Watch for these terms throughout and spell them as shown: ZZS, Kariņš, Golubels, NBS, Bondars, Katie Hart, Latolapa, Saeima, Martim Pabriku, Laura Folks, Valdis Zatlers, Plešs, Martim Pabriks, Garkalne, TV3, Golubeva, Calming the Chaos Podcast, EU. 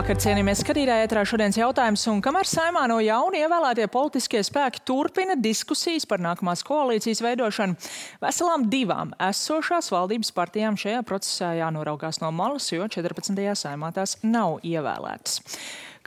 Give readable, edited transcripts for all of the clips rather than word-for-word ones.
Labvakar, cienījamies skatītāji, ētrā šodienas jautājums, un kamēr saimā no jauna ievēlētie politiskie spēki turpina diskusijas par nākamās koalīcijas veidošanu, veselām divām esošās valdības partijām šajā procesā jānoraugās no malas, jo 14. saimā tās nav ievēlētas.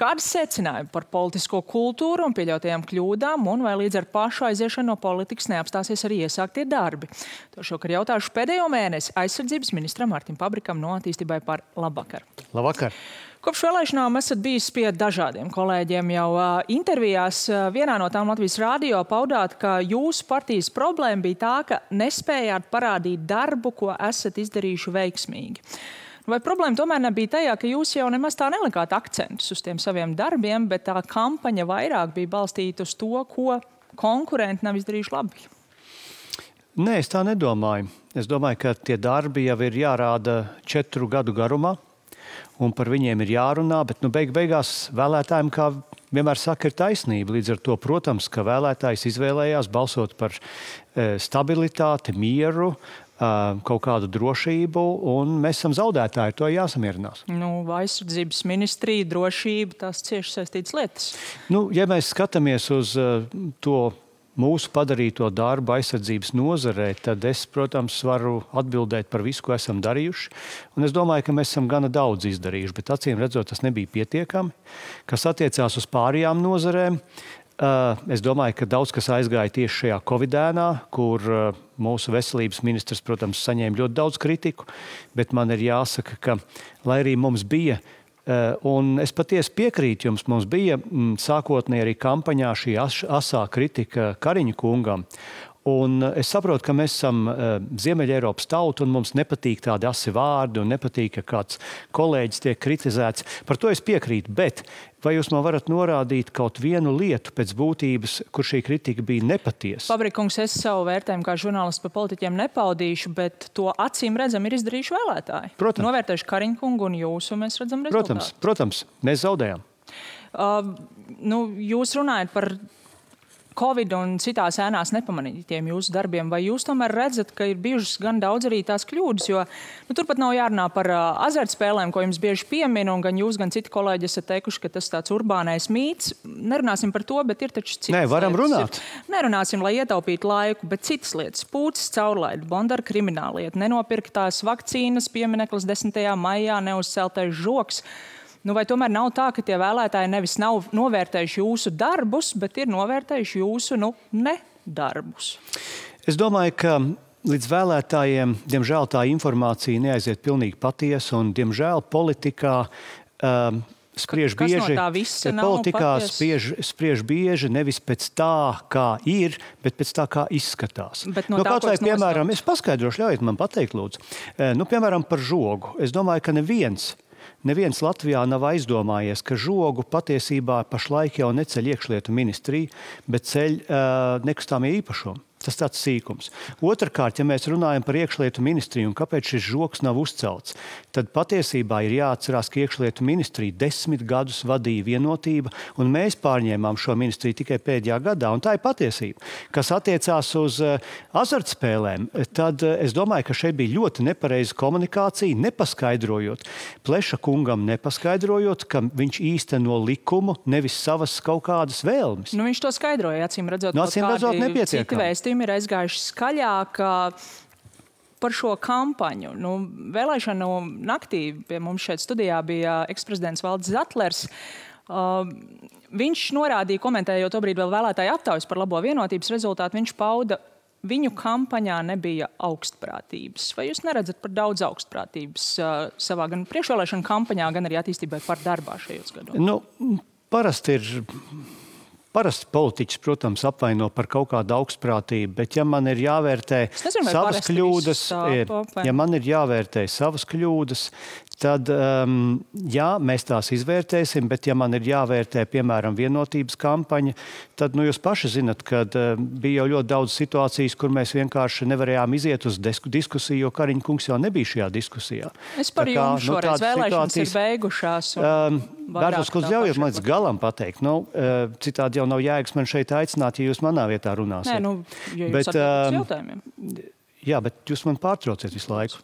Kādas secinājumi par politisko kultūru un pieļautajām kļūdām, un vai līdz ar pašu aiziešanu no politikas neapstāsies arī iesāktie darbi? To šokar jautāšu pēdējo mēnesi aizsardzības ministram Martim Pabrikam no attīstībai par Labvakar. Labvakar. Kopš vēlēšanām esat bijis pie dažādiem kolēģiem jau intervijās. Vienā no tām Latvijas radio paudāt, ka jūsu partijas problēma bija tā, ka nespējāt parādīt darbu, ko esat izdarījuši veiksmīgi. Vai problēma tomēr nebija tajā, ka jūs jau nemaz tā nelikāt akcentus uz tiem saviem darbiem, bet tā kampaņa vairāk bija balstīta uz to, ko konkurenti nav izdarījuši labi? Nē, es tā nedomāju. Es domāju, ka tie darbi jau ir jārāda 4 gadu garumā, un par viņiem ir jārunā, bet beigās vēlētājiem, kā vienmēr saka, ir taisnība. Līdz ar to, protams, ka vēlētājs izvēlējās balsot par stabilitāti, mieru, kaut kādu drošību, un mēs esam zaudētāji, to jāsamierinās. Aizsardzības ministrija, drošība, tās cieši saistītas lietas. Ja mēs skatāmies uz to mūsu padarīto darbu aizsardzības nozarē, tad es, protams, varu atbildēt par visu, ko esam darījuši. Un es domāju, ka mēs esam gana daudz izdarījuši, bet acīm redzot, tas nebija pietiekami. Kas attiecās uz pārējām nozarēm, es domāju, ka daudz kas aizgāja tieši šajā Covid-ēnā, kur mūsu veselības ministrs, protams, saņēma ļoti daudz kritiku, bet man ir jāsaka, ka, lai arī mums bija, un es patiesi piekrītu jums, mums bija sākotnēji arī kampaņā šī asā kritika Kariņu kungam, un es saprotu, ka mēs esam Ziemeļa Eiropas tauta, un mums nepatīk tādi asi vārdi, un nepatīk, ka kāds kolēģis tiek kritizēts. Par to es piekrītu, bet vai jūs man varat norādīt kaut vienu lietu pēc būtības, kur šī kritika bija nepatiesa? Pabrikungs, es savu vērtējumu kā žurnālists par politiķiem nepaudīšu, bet to acīm redzam ir izdarījuši vēlētāji. Protams. Novērtējuši Kariņkungu un jūs, un mēs redzam rezultātu. Protams, mēs zaudējām. Jūs runājat par Covid un citās ēnās nepamanītiem jūsu darbiem, vai jūs tomēr redzat, ka ir bijušas gan daudz arī tās kļūdas, jo turpat nav jārunā par azartspēlēm, ko jums bieži piemin, un gan jūs, gan citi kolēģi esat teikuši, ka tas tāds urbānais mīts. Nerunāsim par to, bet ir taču citas lietas. Nē, varam runāt. Nerunāsim, lai ietaupītu laiku, bet citas lietas. Pūces caurlaidi, Bondara krimināllieta, nenopirktās vakcīnas, piemineklis 10. maijā, neuzceltais žoks. Vai tomēr nav tā, ka tie vēlētāji nevis nav novērtējuši jūsu darbus, bet ir novērtējuši jūsu nedarbus? Es domāju, ka līdz vēlētājiem, diemžēl, tā informācija neaiziet pilnīgi patiesa, un, diemžēl, politikā spriež bieži nevis pēc tā, kā ir, bet pēc tā, kā izskatās. Kaut vai, piemēram, es paskaidrošu, ļaujiet man pateikt, lūdzu. Piemēram, par žogu. Es domāju, ka neviens Latvijā nav aizdomājies, ka žogu patiesībā pašlaik jau neceļ iekšlietu ministrija, bet ceļ nekustamie īpašumi. Tas tāds sīkums. Otrakārt, ja mēs runājam par iekšlietu ministriju un kāpēc šis žoks nav uzcelts, tad patiesībā ir jāatcerās, ka iekšlietu ministrija 10 gadus vadīja Vienotība, un mēs pārņēmām šo ministriju tikai pēdējā gadā, un tā ir patiesība. Kas attiecās uz azartspēlēm, tad es domāju, ka šeit bija ļoti nepareiza komunikācija, nepaskaidrojot, Pleša kungam nepaskaidrojot, ka viņš īsteno likumu, nevis savas kaut kādas vēlmes. Viņš to skaidroja, acīm redzot, ir aizgājuši skaļāk par šo kampaņu. Vēlēšanu naktī pie mums šeit studijā bija eksprezidents Valdis Zatlers. Viņš norādīja, komentējot tobrīd vēl vēlētāju aptaujas par labo vienotības rezultātu, viņš pauda, viņu kampaņā nebija augstprātības. Vai jūs neredzat par daudz augstprātības savā gan priekšvēlēšanu kampaņā, gan arī attīstībai par darbā šajos gados? Parasti politiķis, protams, apvaino par kaut kādu augstprātību, bet ja man ir jāvērtē savas kļūdas, tad, jā, mēs tās izvērtēsim, bet ja man ir jāvērtē, piemēram, vienotības kampaņa, tad, jūs paši zinat, ka bija jau ļoti daudz situācijas, kur mēs vienkārši nevarējām iziet uz diskusiju, jo Kariņa kungs jau nebija šajā diskusijā. Es par jums šoreiz vēlēšanas ir beigušās. Bērtos, kundz, ļaujiet man līdz galam pateikt. Citādi jau nav jēgas man šeit aicināt, ja jūs manā vietā runāsiet. Ja jūs atbildēs jautājumiem. Jā, bet jūs man pārtrauciet visu laiku.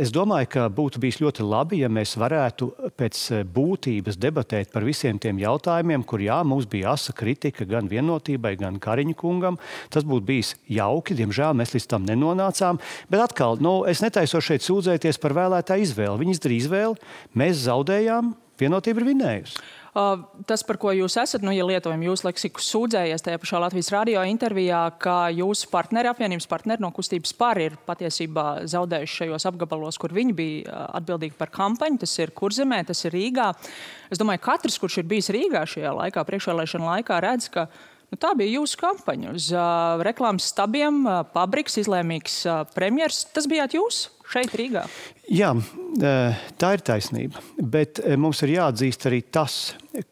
Es domāju, ka būtu bijis ļoti labi, ja mēs varētu pēc būtības debatēt par visiem tiem jautājumiem, kur jā, mums bija asa kritika gan vienotībai, gan Kariņa kungam. Tas būtu bijis jauki, diemžēl mēs līdz tam nenonācām. Bet atkal, es netaisos šeit sūdzēties par vēlētāju izvēli. Viņi izdarīja izvēli, mēs zaudējām, vienotība ir vinējusi. Tas, par ko jūs esat, ja lietojam jūsu leksiku, sūdzējies tajā pašā Latvijas radio intervijā, ka jūsu partneri, apvienības partneri no kustības Par ir patiesībā zaudējuši šajos apgabalos, kur viņi bija atbildīgi par kampaņu. Tas ir Kurzemē, tas ir Rīgā. Es domāju, katrs, kurš ir bijis Rīgā šajā laikā, priekšvēlēšana laikā, redz, ka tā bija jūsu kampaņa. Uz reklāmas stabiem Pabriks, izlēmīgs premjers, tas bijāt jūs? Šeit, Rīgā? Jā, tā ir taisnība. Bet mums ir jāatzīst arī tas,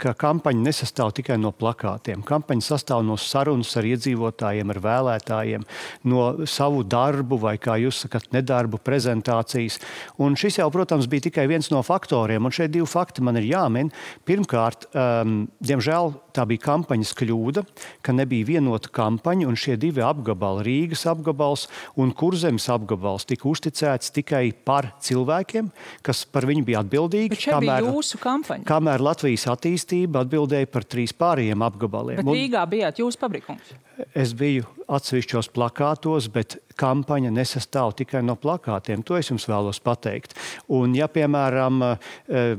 ka kampaņa nesastāv tikai no plakātiem. Kampaņa sastāv no sarunas ar iedzīvotājiem, ar vēlētājiem, no savu darbu vai, kā jūs sakat, nedarbu prezentācijas. Un šis jau, protams, bija tikai viens no faktoriem. Un šeit divi fakti man ir jāmin. Pirmkārt, diemžēl tā bija kampaņas kļūda, ka nebija vienota kampaņa, un šie divi apgabali, Rīgas apgabals un Kurzemes apgabals, tika uzticēti tikai par cilvēkiem, kas par viņu bija atbildīgi. Bet šeit bija jūsu kampaņa. Kamēr Latvijas attīstība atbildēja par 3 pārējiem apgabaliem. Bet Rīgā bijāt jūs Pabrikums? Es biju atsevišķos plakātos, bet kampaņa nesastāv tikai no plakātiem. To es jums vēlos pateikt. Un ja, piemēram,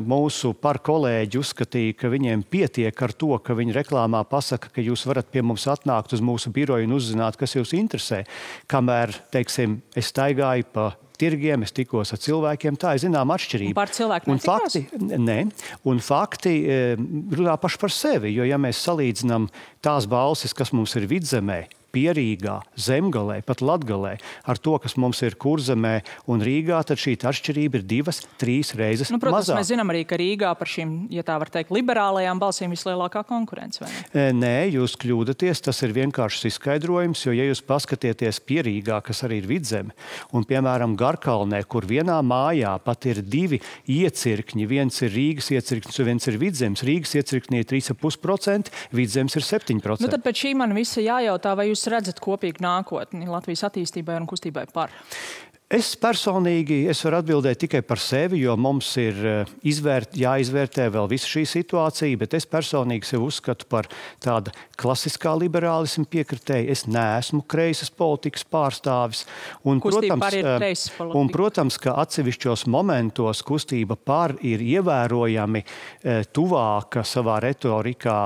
mūsu Par kolēģi uzskatīja, ka viņiem pietiek ar to, ka viņi reklāmā pasaka, ka jūs varat pie mums atnākt uz mūsu biroju un uzzināt, kas jūs interesē. Kamēr, teiksim, es staigāju pa tirgiem, es tikos ar cilvēkiem, tā ir zināma atšķirība. Par cilvēku netikās? Nē, un fakti runā paši par sevi, jo ja mēs salīdzinām tās balsis, kas mums ir Vidzemē, Pierīgā, Zemgalē, pat Latgalē, ar to, kas mums ir Kurzemē un Rīgā, tad šī atšķirība ir 2–3 reizes mazāk. Protams, mēs zinām arī, ka Rīgā par šīm, ja tā var teikt, liberālajām balsīm vislielākā konkurence, vai ne? Nē, jūs kļūdaties, tas ir vienkāršs izskaidrojums, jo, ja jūs paskatieties Pierīgā, kas arī ir Vidzeme, un, piemēram, Garkalnē, kur vienā mājā pat ir 2 iecirkņi, viens ir Rīgas iecirknis un viens ir Vidzemes. Rīgas iecirknī ir 3,5%, Vidzemes ir 7%. Tad pēc šī man visa jājautā, vai jūs redzat kopīgi nākotni Latvijas attīstībai un kustībai Par? Es personīgi, es varu atbildēt tikai par sevi, jo mums ir jāizvērtē vēl visu šī situācija, bet es personīgi sev uzskatu par tāda klasiskā liberālismu piekritēju. Es neesmu kreisas politikas pārstāvis. Kustība Par ir kreisas politika. Un, protams, ka atsevišķos momentos kustība Par ir ievērojami tuvāka savā retorikā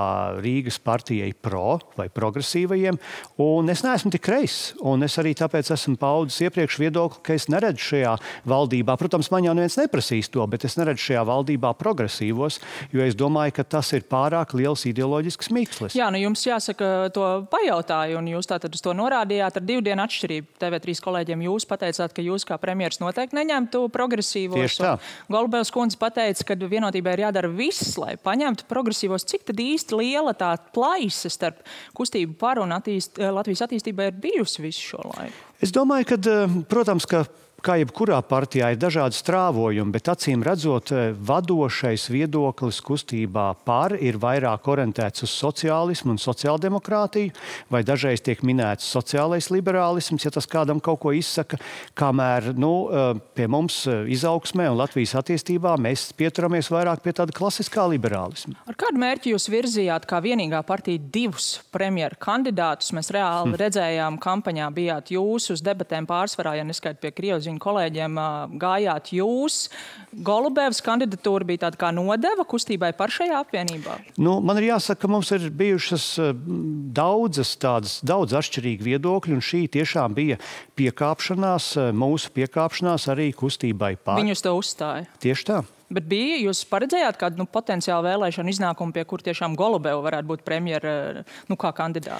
Rīgas partijai pro vai progresīvajiem. Un es neesmu tik kreiss, un es arī tāpēc esmu paudzis iepriekš viedokli, ka es neredzu šajā valdībā, protams, man jau neviens neprasīs to, bet es neredzu šajā valdībā progresīvos, jo es domāju, ka tas ir pārāk liels ideoloģisks mīkslis. Jā, jums jāsaka to pajautāju, un jūs tātad uz to norādījāt ar 2 dienu atšķirību. TV3 kolēģiem jūs pateicāt, ka jūs kā premjeras noteikti neņemtu progresīvos. Tieši tā. Golubels kundze pateica, ka vienotībai ir jādara viss, lai paņemtu progresīvos. Cik tad īsti liela tā plaisa starp kustību Par un Latvijas attīstībai ir bijusi visu šo laiku? Es domāju, ka, protams, ka kā jebkurā partijā ir dažādi strāvojumi, bet acīm redzot, vadošais viedoklis kustībā Par ir vairāk orientēts uz sociālismu un sociāldemokrātiju, vai dažreiz tiek minēts sociālais liberālisms, ja tas kādam kaut ko izsaka, kamēr pie mums izaugsmē un Latvijas attīstībā mēs pieturamies vairāk pie tāda klasiskā liberālisma. Ar kādu mērķi jūs virzījāt kā vienīgā partija 2 premjeru kandidātus? Mēs reāli redzējām, kampaņā bijāt jūs, uz debatēm pārsvarā, ja neskait pie Krievijas kolēģiem gājāt jūs. Golubevas kandidatūra bija tāda kā nodeva kustībai Par šajā apvienībā? Man ir jāsaka, ka mums ir bijušas daudz atšķirīgi viedokļi, un šī tiešām bija piekāpšanās, mūsu piekāpšanās arī kustībai Par. Viņus to uzstāja? Tieši tā. Bet bija, jūs paredzējāt kādu potenciālu vēlēšanu iznākumu, pie kur tiešām Golubeva varētu būt premjera kā kandidāta?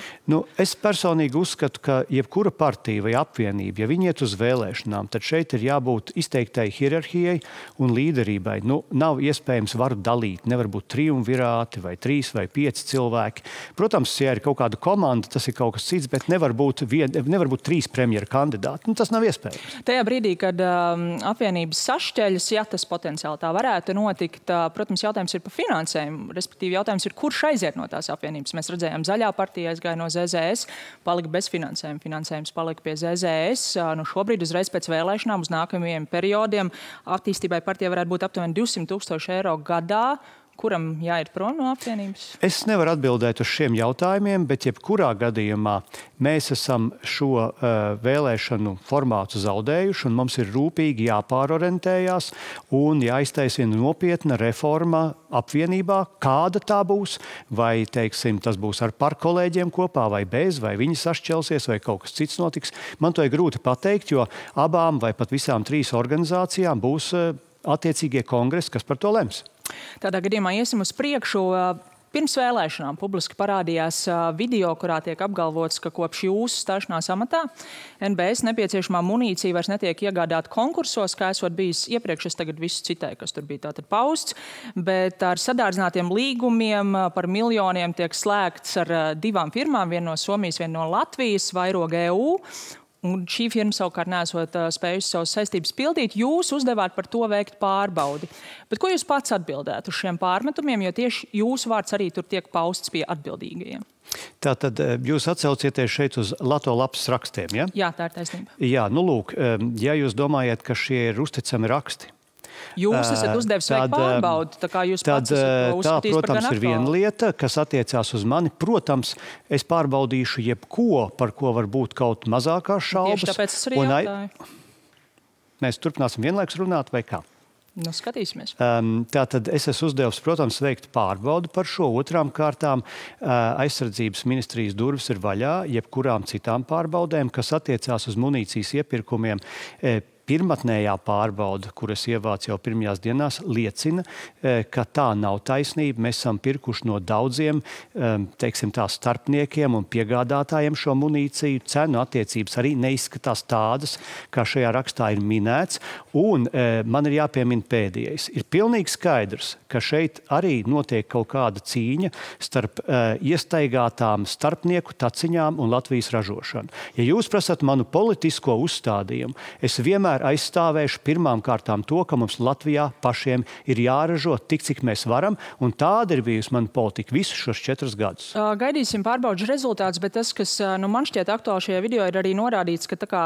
Es personīgi uzskatu, ka jebkura partija vai apvienība, ja viņi iet uz vēlēšanām, tad šeit ir jābūt izteiktai hierarhijai un līderībai. Nav iespējams varu dalīt, nevar būt triumvirāti vai 3 vai 5 cilvēki. Protams, ja ir kaut kāda komanda, tas ir kaut kas cits, bet nevar būt 3 premjera kandidāti. Tas nav iespējams. Tajā brīdī, kad apvienības sašķeļas, ja tas potenciāli tā varētu notikt, protams, jautājums ir par finansējumu, respektīvi jautājums ir, kurš aiziet no tās apvienības. Mēs redzējām, Zaļā partija aizgāja no ZZS, palika bez finansējuma, finansējums palika pie ZZS. Nu, šobrīd uzreiz pēc vēlēšanām uz nākamajiem periodiem attīstībai partijai varētu būt aptuveni 200 000 eiro gadā, kuram jāiet prom no apvienības? Es nevaru atbildēt uz šiem jautājumiem, bet jebkurā gadījumā mēs esam šo vēlēšanu formātu zaudējuši, un mums ir rūpīgi jāpārorientējās un jāiztaisina nopietna reforma apvienībā, kāda tā būs, vai, teiksim, tas būs ar parkolēģiem kopā vai bez, vai viņi sašķelsies, vai kaut kas cits notiks. Man to ir grūti pateikt, jo abām vai pat visām trīs organizācijām būs attiecīgie kongresi, kas par to lems. Tādā gadījumā iesim uz priekšu. Pirms vēlēšanām publiski parādījās video, kurā tiek apgalvots, ka kopš jūsu stāšanās amatā NBS nepieciešamā munīcija vairs netiek iegādāta konkursos, kā esot bijis iepriekš, es tagad visu citēju, kas tur bija tātad pausts, bet ar sadārdzinātiem līgumiem par miljoniem tiek slēgts ar divām firmām, viena no Somijas, viena no Latvijas, vairoga EU. Un šī firma savukārt neesot spējusi savas saistības pildīt, jūs uzdevāt par to veikt pārbaudi. Bet ko jūs pats atbildētu uz šiem pārmetumiem, jo tieši jūsu vārds arī tur tiek pausts pie atbildīgajiem? Tātad jūs atsaucieties šeit uz Latolapas rakstiem, ja? Jā, tā ir taisnība. Jā, nu lūk, ja jūs domājat, ka šie ir uzticami raksti, jūs esat uzdevis veikt pārbaudi, tā kā jūs pats esat uzskatījis par gan aktuāli. Tā, protams, ir viena lieta, kas attiecās uz mani. Protams, es pārbaudīšu jebko, par ko var būt kaut mazākās šaubas. Tieši tāpēc es arī jautāju. Mēs turpināsim vienlaikus runāt, vai kā? Nu, skatīsimies. Tātad es esmu uzdevis, protams, veikt pārbaudu par šo. Otrām kārtām aizsardzības ministrijas durvis ir vaļā, jebkurām citām pārbaudēm, kas attiecās uz munīcijas iepirkumiem. Pirmatnējā pārbauda, kuras ievāc jau pirmajās dienās, liecina, ka tā nav taisnība. Mēs esam pirkuši no daudziem, teiksim tā, starpniekiem un piegādātājiem šo munīciju. Cenu attiecības arī neizskatās tādas, kā šajā rakstā ir minēts. Un man ir jāpiemina pēdējais. Ir pilnīgi skaidrs, ka šeit arī notiek kaut kāda cīņa starp iestaigātām starpnieku taciņām un Latvijas ražošanu. Ja jūs prasat manu politisko uzstādījumu, es vienmēr aizstāvēšu pirmām kārtām to, ka mums Latvijā pašiem ir jāražo tik, cik mēs varam, un tāda ir bijusi mana politika visus šos 4 gadus. Gaidīsim pārbaudžu rezultātus, bet tas, kas man šķiet aktuāli šajā video, ir arī norādīts, ka tā kā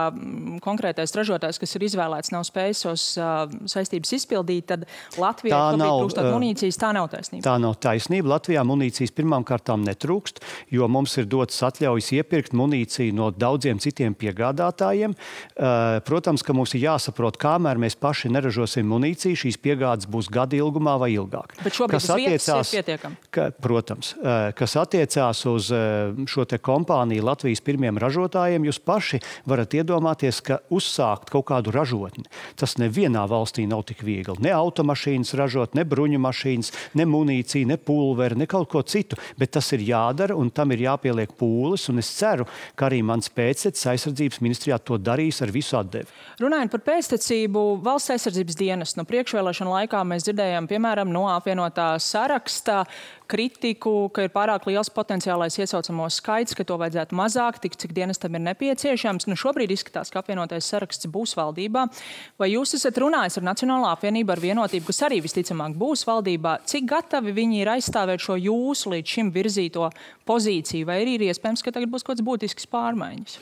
konkrētais ražotājs, kas ir izvēlēts, nav spējis savas saistības izpildīt, tad Latvijā trūkstot munīcijas, tā nav taisnība. Tā nav taisnība. Latvijā munīcijas pirmām kārtām netrūkst, jo mums ir dotas atļaujas iepirkt munīciju no daudziem citiem piegādātājiem. Protams, ka mums ir jāsaprot, kamēr mēs paši neražosim munīciju, šīs piegādes būs gada ilgumā vai ilgāk. Bet šobrīd uz vietas ir pietiekami? Protams. Kas attiecās uz šo te kompāniju Latvijas pirmiem ražotājiem, jūs paši varat iedomāties, ka uzsākt kaut kādu ražotni. Tas nevienā valstī nav tik viegli. Ne automašīnas ražot, ne bruņu mašīnas, ne munīciju, ne pulveri, ne kaut ko citu. Bet tas ir jādara un tam ir jāpieliek pūles. Un es ceru, ka arī mans pēctecis aizsardzības ministrijā to darīs ar visu atdevi. Runājot par pēctecību, Valsts aizsardzības dienas no priekšvēlēšana laikā mēs dzirdējām, piemēram, no apvienotā saraksta kritiku, ka ir pārāk liels potenciālais iesaucamo skaits, ka to vajadzētu mazāk, tik cik dienestam ir nepieciešams. Nu, šobrīd izskatās, ka apvienotais saraksts būs valdībā. Vai jūs esat runājis ar Nacionālā apvienību, ar vienotību, kas arī visticamāk būs valdībā? Cik gatavi viņi ir aizstāvēt šo jūsu līdz šim virzīto pozīciju? Vai ir iespējams, ka tagad būs kaut kāds būtisks pārmaiņas?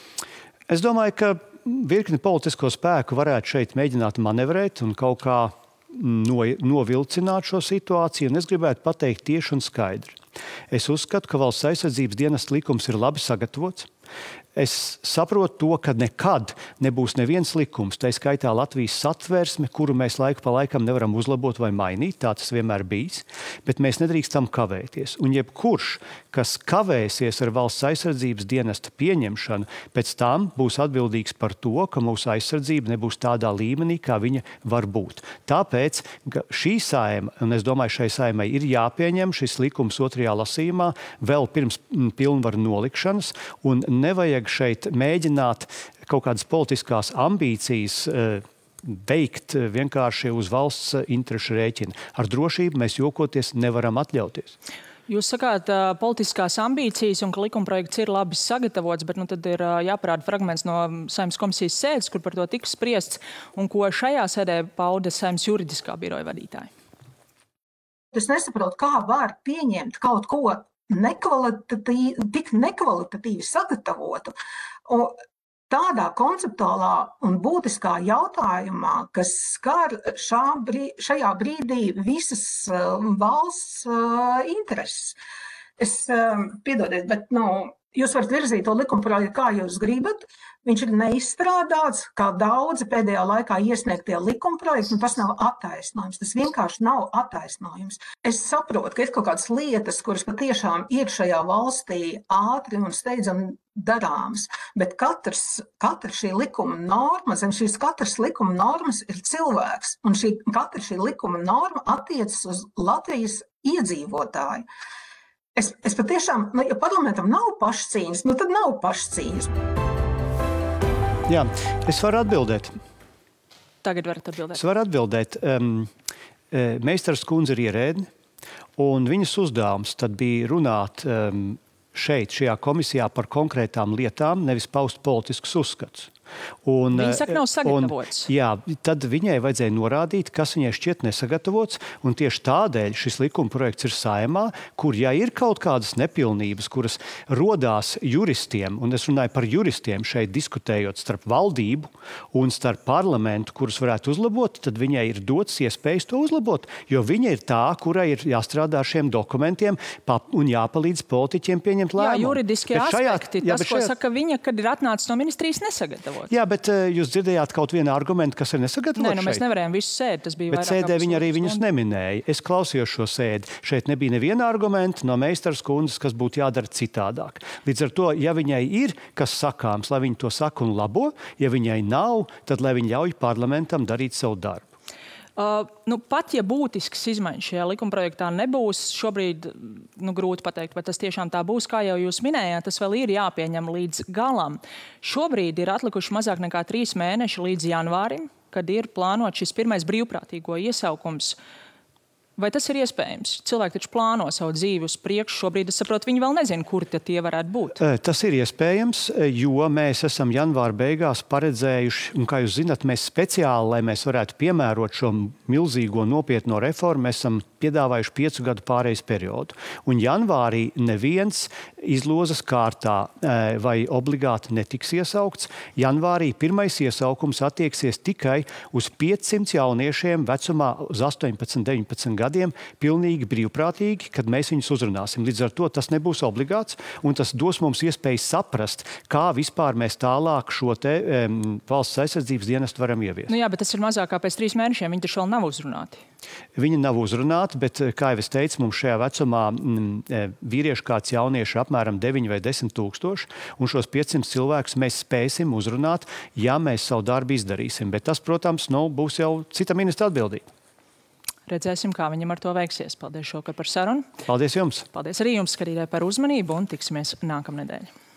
Es domāju, ka virkni politisko spēku varētu šeit mēģināt manevrēt un kaut kā novilcināt šo situāciju, un es gribētu pateikt tieši un skaidri. Es uzskatu, ka Valsts aizsardzības dienesta likums ir labi sagatavots. Es saprotu to, ka nekad nebūs neviens likums, tai skaitā Latvijas satversme, kuru mēs laiku pa laikam nevaram uzlabot vai mainīt, tā tas vienmēr bijis, bet mēs nedrīkstam kavēties. Un jebkurš, kas kavēsies ar Valsts aizsardzības dienesta pieņemšanu, pēc tam būs atbildīgs par to, ka mūsu aizsardzība nebūs tādā līmenī, kā viņa var būt. Tāpēc šī saima, un es domāju, šai saimai ir jāpieņem šis likums 2. lasījumā, vēl pirms pilnvaru nolikšanas, un nevajag šeit mēģināt kaut kādas politiskās ambīcijas veikt vienkārši uz valsts interešu rēķina. Ar drošību mēs jokoties nevaram atļauties. Jūs sakāt, politiskās ambīcijas un ka likumprojekts ir labi sagatavots, bet tad ir jāparāda fragments no Saeimas komisijas sēdes, kur par to tiks spriests un ko šajā sēdē pauda Saeimas juridiskā biroja vadītāji. Es nesaprotu, kā var pieņemt kaut ko tik nekvalitatīvi sagatavotu tādā konceptuālā un būtiskā jautājumā, kas skar šajā brīdī visas valsts intereses. Piedodiet, bet jūs varat virzīt to likumprojektu, kā jūs gribat. Viņš ir neizstrādāts, kā daudzi pēdējā laikā iesniegtie likumprojekti, un tas nav attaisnojums. Tas vienkārši nav attaisnojums. Es saprotu, ka ir kaut kādas lietas, kuras patiešām ir šajā valstī ātri un steidzami darāmas, bet katra šī likuma norma, zem šīs katras likuma normas ir cilvēks, un katra šī likuma norma attiecas uz Latvijas iedzīvotāju. Es patiešām, ja parlamentam nav pašcīņas, tad nav pašcīņas. Jā, es varu atbildēt. Tagad varat atbildēt. Es varu atbildēt. Meistaras kundze ir ierēdne, un viņas uzdevums tad bija runāt šeit, šajā komisijā par konkrētām lietām, nevis paust politiskus uzskats. Viņa saka, nav sagatavots. Jā, tad viņai vajadzēja norādīt, kas viņai šķiet nesagatavots, un tieši tādēļ šis likumprojekts ir saimā, kur, ja ir kaut kādas nepilnības, kuras rodās juristiem, un es runāju par juristiem šeit diskutējot starp valdību un starp parlamentu, kurus varētu uzlabot, tad viņai ir dots iespējas to uzlabot, jo viņa ir tā, kurai ir jāstrādā ar šiem dokumentiem un jāpalīdz politiķiem pieņemt lēmumu. Jā, juridiskie aspekti, tas, ko saka viņa, kad ir atnācis no ministrijas, nesagatavots. Jā, bet jūs dzirdējāt kaut vienu argumentu, kas ir nesagatavots šeit. Nē, mēs nevarējām visu sēdi, tas bija vairāk. Bet sēdē viņa arī viņus neminēja. Es klausījos šo sēdi. Šeit nebija neviena argumenta no meistaras kundzes, kas būtu jādara citādāk. Līdz ar to, ja viņai ir kas sakāms, lai viņa to saka un labo, ja viņai nav, tad lai viņa ļauj parlamentam darīt savu darbu. Pat ja būtisks izmaiņas šajā likumprojektā nebūs, šobrīd grūti pateikt, vai tas tiešām tā būs, kā jau jūs minējāt, tas vēl ir jāpieņem līdz galam. Šobrīd ir atlikuši mazāk nekā 3 mēneši līdz janvārim, kad ir plānot šis pirmais brīvprātīgo iesaukums. Vai tas ir iespējams? Cilvēki taču plāno savu dzīvi uz priekšu. Šobrīd, es saprotu, viņi vēl nezina, kur tie varētu būt. Tas ir iespējams, jo mēs esam janvāra beigās paredzējuši, un kā jūs zināt, mēs speciāli, lai mēs varētu piemērot šo milzīgo nopietno reformu, mēs esam piedāvājuši 5 gadu pārejas periodu. Un janvārī neviens izlozes kārtā vai obligāti netiks iesaukts. Janvārī pirmais iesaukums attieksies tikai uz 500 jauniešiem vecumā uz 18–19 gadiem. Pilnīgi brīvprātīgi, kad mēs viņus uzrunāsim. Līdz ar to tas nebūs obligāts, un tas dos mums iespēju saprast, kā vispār mēs tālāk šo te valsts aizsardzības dienestu varam ieviest. Jā, bet tas ir mazāk kā pēc 3 mēnešiem. Viņi taču vēl nav uzrunāti. Viņi nav uzrunāti, bet, kā jau es teicu, mums šajā vecumā vīriešu kāds jaunieši apmēram 9 vai 10 tūkstoši, un šos 500 cilvēkus mēs spēsim uzrunāt, ja mēs savu darbu izdarīsim. Bet tas, protams, būs jau cita ministra atbildība. Redzēsim, kā viņam ar to veiksies. Paldies šokar par sarunu. Paldies jums. Paldies arī jums, skatītāji, par uzmanību, un tiksimies nākamnedēļ.